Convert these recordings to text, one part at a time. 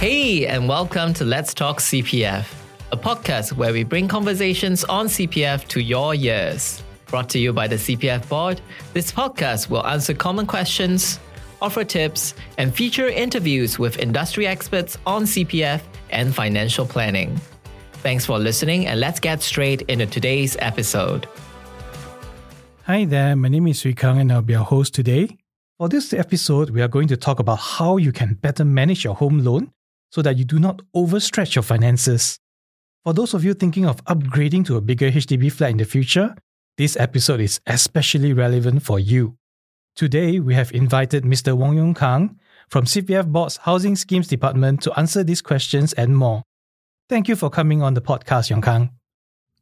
Hey, and welcome to Let's Talk CPF, a podcast where we bring conversations on CPF to your ears. Brought to you by the CPF Board, this podcast will answer common questions, offer tips, and feature interviews with industry experts on CPF and financial planning. Thanks for listening, and let's get straight into today's episode. Hi there, my name is Sui Kang, and I'll be your host today. For this episode, we are going to talk about how you can better manage your home loan so that you do not overstretch your finances. For those of you thinking of upgrading to a bigger HDB flat in the future, this episode is especially relevant for you. Today, we have invited Mr. Wong Yong Kang from CPF Board's Housing Schemes Department to answer these questions and more. Thank you for coming on the podcast, Yong Kang.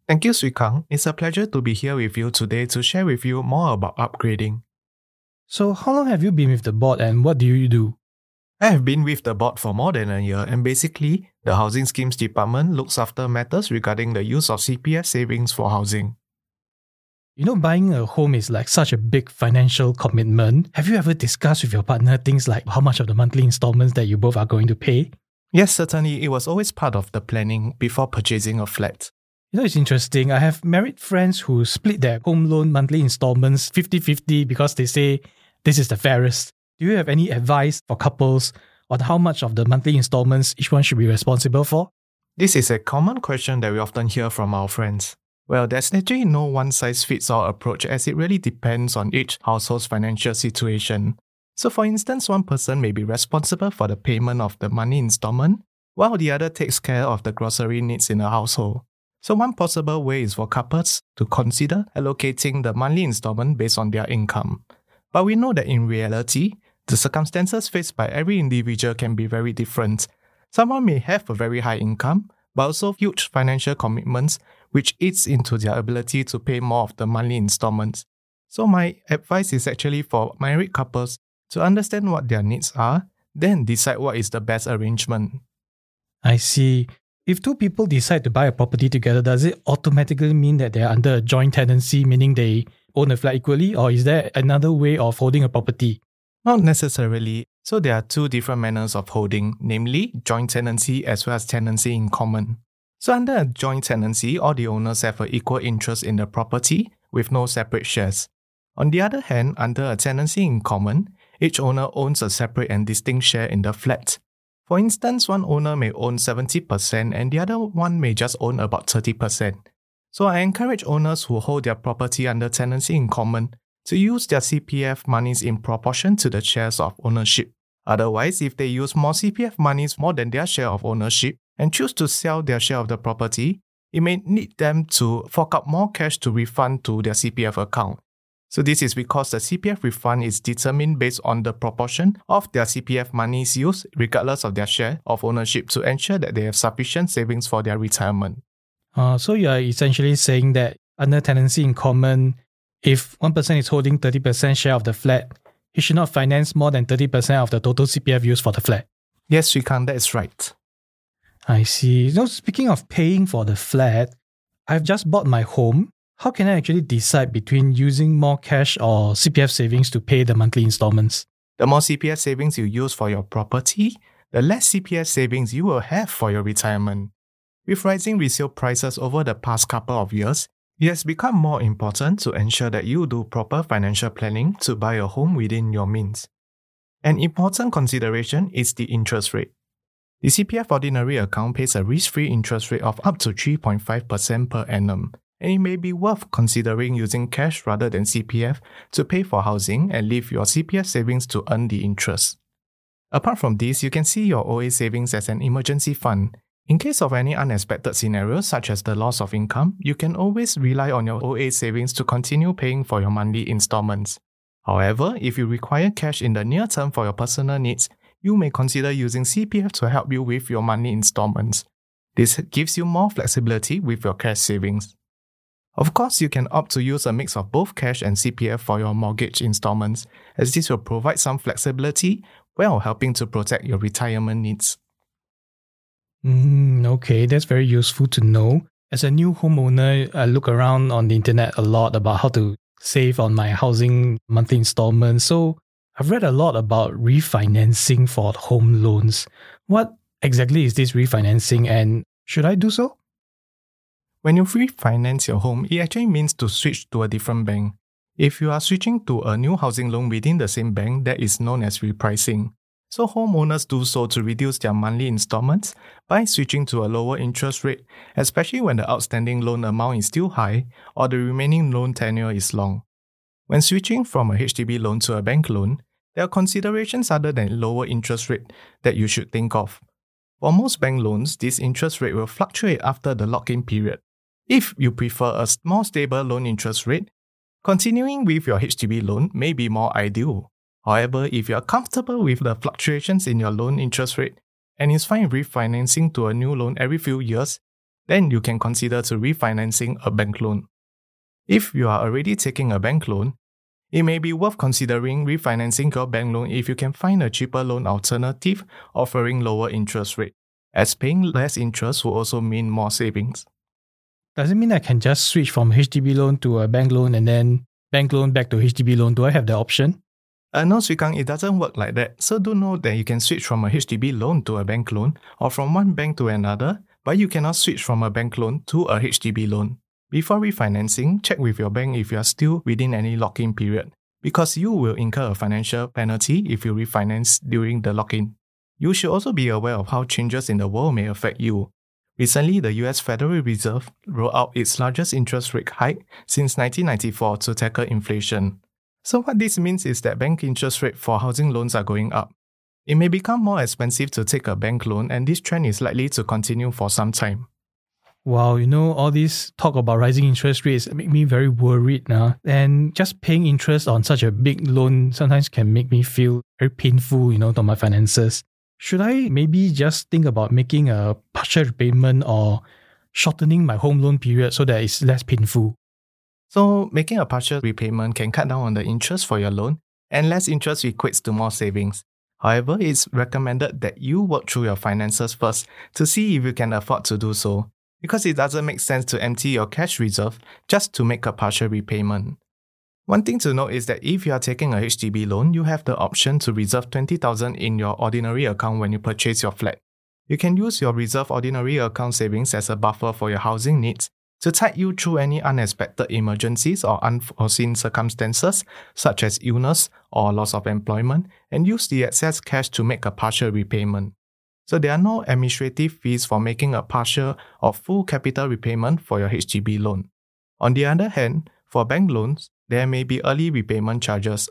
Thank you, Sui Kang. It's a pleasure to be here with you today to share with you more about upgrading. So, how long have you been with the board and what do you do? I have been with the board for more than a year, and basically, the Housing Schemes Department looks after matters regarding the use of CPF savings for housing. You know, buying a home is like such a big financial commitment. Have you ever discussed with your partner things like how much of the monthly installments that you both are going to pay? Yes, certainly. It was always part of the planning before purchasing a flat. You know, it's interesting. I have married friends who split their home loan monthly installments 50-50 because they say this is the fairest. Do you have any advice for couples on how much of the monthly installments each one should be responsible for? This is a common question that we often hear from our friends. Well, there's actually no one-size-fits-all approach as it really depends on each household's financial situation. So for instance, one person may be responsible for the payment of the money installment, while the other takes care of the grocery needs in the household. So one possible way is for couples to consider allocating the monthly installment based on their income. But we know that in reality, the circumstances faced by every individual can be very different. Someone may have a very high income, but also huge financial commitments, which eats into their ability to pay more of the monthly installments. So my advice is actually for married couples to understand what their needs are, then decide what is the best arrangement. I see. If two people decide to buy a property together, does it automatically mean that they're under a joint tenancy, meaning they own a flat equally, or is there another way of holding a property? Not necessarily. So there are two different manners of holding, namely joint tenancy as well as tenancy in common. So under a joint tenancy, all the owners have an equal interest in the property with no separate shares. On the other hand, under a tenancy in common, each owner owns a separate and distinct share in the flat. For instance, one owner may own 70% and the other one may just own about 30%. So I encourage owners who hold their property under tenancy in common to use their CPF monies in proportion to the shares of ownership. Otherwise, if they use more CPF monies more than their share of ownership and choose to sell their share of the property, it may need them to fork out more cash to refund to their CPF account. So this is because the CPF refund is determined based on the proportion of their CPF monies used regardless of their share of ownership to ensure that they have sufficient savings for their retirement. So you are essentially saying that under tenancy in common, if one person is holding 30% share of the flat, he should not finance more than 30% of the total CPF used for the flat. Yes, Sri Kang, that is right. I see. You know, speaking of paying for the flat, I've just bought my home. How can I actually decide between using more cash or CPF savings to pay the monthly installments? The more CPF savings you use for your property, the less CPF savings you will have for your retirement. With rising resale prices over the past couple of years, it has become more important to ensure that you do proper financial planning to buy a home within your means. An important consideration is the interest rate. The CPF Ordinary Account pays a risk-free interest rate of up to 3.5% per annum, and it may be worth considering using cash rather than CPF to pay for housing and leave your CPF savings to earn the interest. Apart from this, you can see your OA savings as an emergency fund. In case of any unexpected scenarios such as the loss of income, you can always rely on your OA savings to continue paying for your monthly installments. However, if you require cash in the near term for your personal needs, you may consider using CPF to help you with your monthly installments. This gives you more flexibility with your cash savings. Of course, you can opt to use a mix of both cash and CPF for your mortgage installments, as this will provide some flexibility while helping to protect your retirement needs. Okay, that's very useful to know. As a new homeowner, I look around on the internet a lot about how to save on my housing monthly installment. So I've read a lot about refinancing for home loans. What exactly is this refinancing and should I do so? When you refinance your home, it actually means to switch to a different bank. If you are switching to a new housing loan within the same bank, that is known as repricing. So homeowners do so to reduce their monthly installments by switching to a lower interest rate, especially when the outstanding loan amount is still high or the remaining loan tenure is long. When switching from a HDB loan to a bank loan, there are considerations other than lower interest rate that you should think of. For most bank loans, this interest rate will fluctuate after the lock-in period. If you prefer a more stable loan interest rate, continuing with your HDB loan may be more ideal. However, if you are comfortable with the fluctuations in your loan interest rate and is fine refinancing to a new loan every few years, then you can consider to refinancing a bank loan. If you are already taking a bank loan, it may be worth considering refinancing your bank loan if you can find a cheaper loan alternative offering lower interest rate, as paying less interest will also mean more savings. Does it mean I can just switch from HDB loan to a bank loan and then bank loan back to HDB loan? Do I have the option? No, Sui Kang, it doesn't work like that. So do know that you can switch from a HDB loan to a bank loan or from one bank to another, but you cannot switch from a bank loan to a HDB loan. Before refinancing, check with your bank if you are still within any lock-in period, because you will incur a financial penalty if you refinance during the lock-in. You should also be aware of how changes in the world may affect you. Recently, the US Federal Reserve rolled out its largest interest rate hike since 1994 to tackle inflation. So what this means is that bank interest rates for housing loans are going up. It may become more expensive to take a bank loan, and this trend is likely to continue for some time. Wow, all this talk about rising interest rates make me very worried now. And just paying interest on such a big loan sometimes can make me feel very painful, to my finances. Should I maybe just think about making a partial repayment or shortening my home loan period so that it's less painful? So making a partial repayment can cut down on the interest for your loan, and less interest equates to more savings. However, it's recommended that you work through your finances first to see if you can afford to do so, because it doesn't make sense to empty your cash reserve just to make a partial repayment. One thing to note is that if you are taking a HDB loan, you have the option to reserve $20,000 in your ordinary account when you purchase your flat. You can use your reserve ordinary account savings as a buffer for your housing needs to tide you through any unexpected emergencies or unforeseen circumstances such as illness or loss of employment, and use the excess cash to make a partial repayment. So there are no administrative fees for making a partial or full capital repayment for your HDB loan. On the other hand, for bank loans, there may be early repayment charges.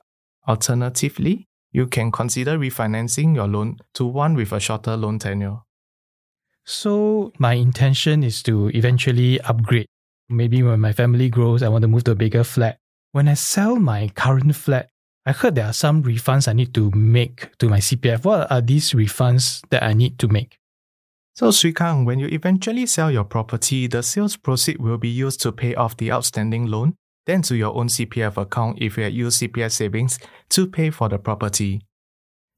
Alternatively, you can consider refinancing your loan to one with a shorter loan tenure. So my intention is to eventually upgrade. Maybe when my family grows, I want to move to a bigger flat. When I sell my current flat, I heard there are some refunds I need to make to my CPF. What are these refunds that I need to make? So Sui Kang, when you eventually sell your property, the sales proceeds will be used to pay off the outstanding loan, then to your own CPF account if you had used CPF savings to pay for the property.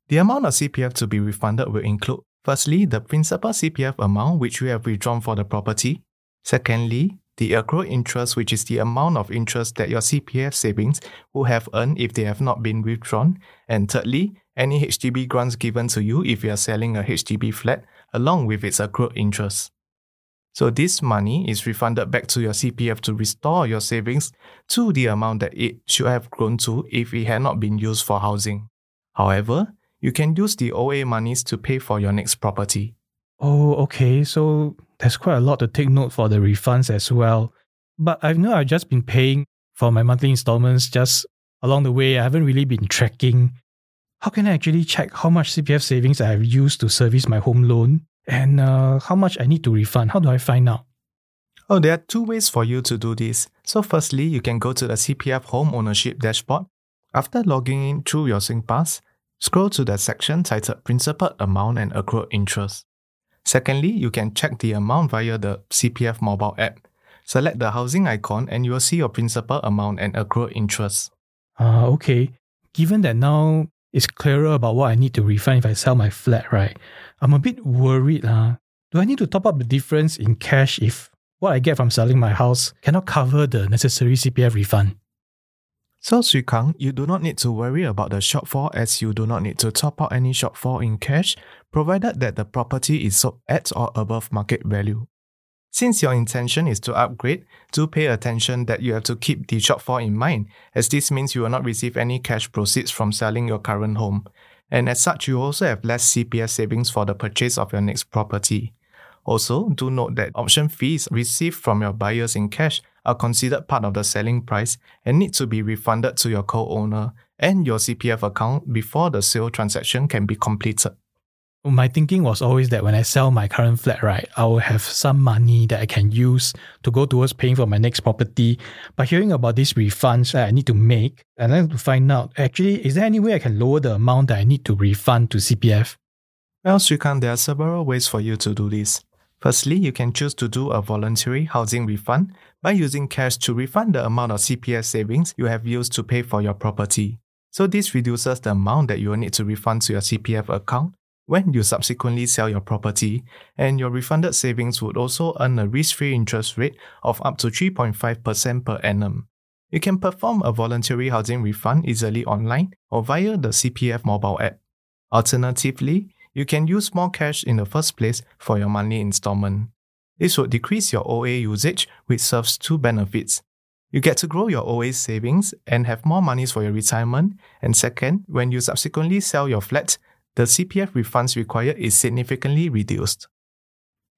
The amount of CPF to be refunded will include, firstly, the principal CPF amount which you have withdrawn for the property. Secondly, the accrued interest, which is the amount of interest that your CPF savings will have earned if they have not been withdrawn. And thirdly, any HDB grants given to you if you are selling a HDB flat along with its accrued interest. So this money is refunded back to your CPF to restore your savings to the amount that it should have grown to if it had not been used for housing. However, you can use the OA monies to pay for your next property. Oh, okay. So there's quite a lot to take note for the refunds as well. But I know I've just been paying for my monthly installments just along the way. I haven't really been tracking. How can I actually check how much CPF savings I have used to service my home loan and how much I need to refund? How do I find out? Oh, there are two ways for you to do this. So firstly, you can go to the CPF Home Ownership Dashboard. After logging in through your SingPass, scroll to the section titled Principal Amount and Accrued Interest. Secondly, you can check the amount via the CPF mobile app. Select the housing icon and you will see your principal amount and accrued interest. Okay. Given that now it's clearer about what I need to refund if I sell my flat, right? I'm a bit worried. Do I need to top up the difference in cash if what I get from selling my house cannot cover the necessary CPF refund? So Sui Kang, you do not need to worry about the shortfall as you do not need to top up any shortfall in cash, provided that the property is sold at or above market value. Since your intention is to upgrade, do pay attention that you have to keep the shortfall in mind, as this means you will not receive any cash proceeds from selling your current home. And as such, you also have less CPF savings for the purchase of your next property. Also, do note that option fees received from your buyers in cash are considered part of the selling price and need to be refunded to your co-owner and your CPF account before the sale transaction can be completed. My thinking was always that when I sell my current flat, right, I will have some money that I can use to go towards paying for my next property. But hearing about these refunds that I need to make, I'd like to find out, actually, is there any way I can lower the amount that I need to refund to CPF? Well, Sui Kang, there are several ways for you to do this. Firstly, you can choose to do a voluntary housing refund by using cash to refund the amount of CPF savings you have used to pay for your property. So this reduces the amount that you will need to refund to your CPF account when you subsequently sell your property, and your refunded savings would also earn a risk-free interest rate of up to 3.5% per annum. You can perform a voluntary housing refund easily online or via the CPF mobile app. Alternatively, you can use more cash in the first place for your monthly installment. This would decrease your OA usage, which serves two benefits. You get to grow your OA savings and have more monies for your retirement. And second, when you subsequently sell your flat, the CPF refunds required is significantly reduced.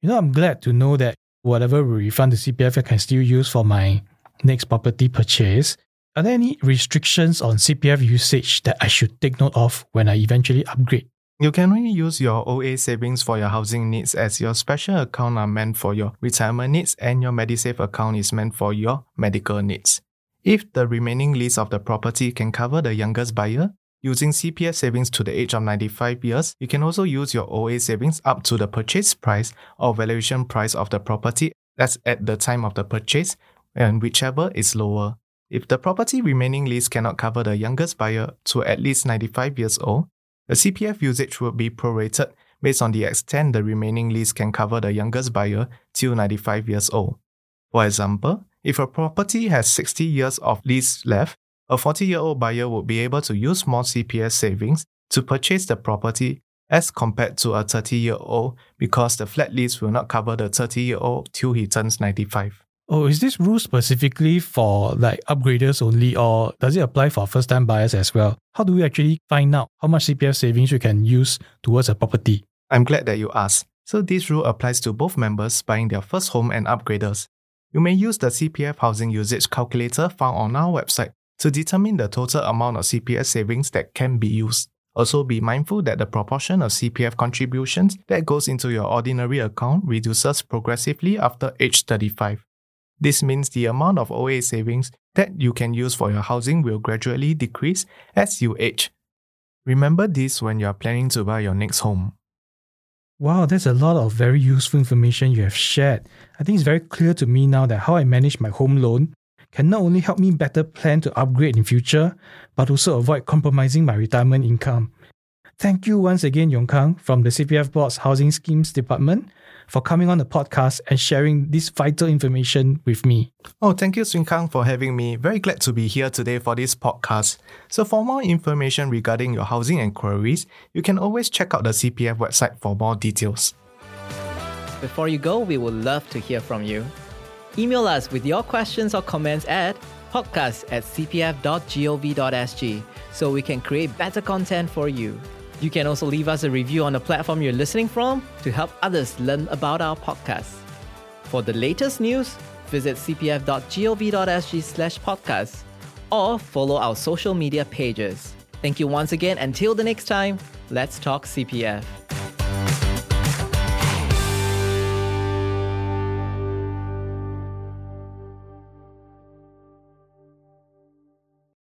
I'm glad to know that whatever we refund to CPF, I can still use for my next property purchase. Are there any restrictions on CPF usage that I should take note of when I eventually upgrade? You can only use your OA savings for your housing needs, as your special account are meant for your retirement needs and your Medisave account is meant for your medical needs. If the remaining lease of the property can cover the youngest buyer, using CPF savings to the age of 95 years, you can also use your OA savings up to the purchase price or valuation price of the property, that's at the time of the purchase, and whichever is lower. If the property remaining lease cannot cover the youngest buyer to at least 95 years old, the CPF usage will be prorated based on the extent the remaining lease can cover the youngest buyer till 95 years old. For example, if a property has 60 years of lease left, a 40-year-old buyer would be able to use more CPF savings to purchase the property as compared to a 30-year-old, because the flat lease will not cover the 30-year-old till he turns 95. Oh, is this rule specifically for upgraders only, or does it apply for first-time buyers as well? How do we actually find out how much CPF savings we can use towards a property? I'm glad that you asked. So this rule applies to both members buying their first home and upgraders. You may use the CPF housing usage calculator found on our website to determine the total amount of CPF savings that can be used. Also, be mindful that the proportion of CPF contributions that goes into your ordinary account reduces progressively after age 35. This means the amount of OA savings that you can use for your housing will gradually decrease as you age. Remember this when you are planning to buy your next home. Wow, that's a lot of very useful information you have shared. I think it's very clear to me now that how I manage my home loan can not only help me better plan to upgrade in future, but also avoid compromising my retirement income. Thank you once again, Yong Kang, from the CPF Board's Housing Schemes Department, for coming on the podcast and sharing this vital information with me. Oh, thank you, Sui Kang, for having me. Very glad to be here today for this podcast. So for more information regarding your housing inquiries, you can always check out the CPF website for more details. Before you go, we would love to hear from you. Email us with your questions or comments at podcast@cpf.gov.sg so we can create better content for you. You can also leave us a review on the platform you're listening from to help others learn about our podcast. For the latest news, visit cpf.gov.sg/podcast or follow our social media pages. Thank you once again. Until the next time, let's talk CPF.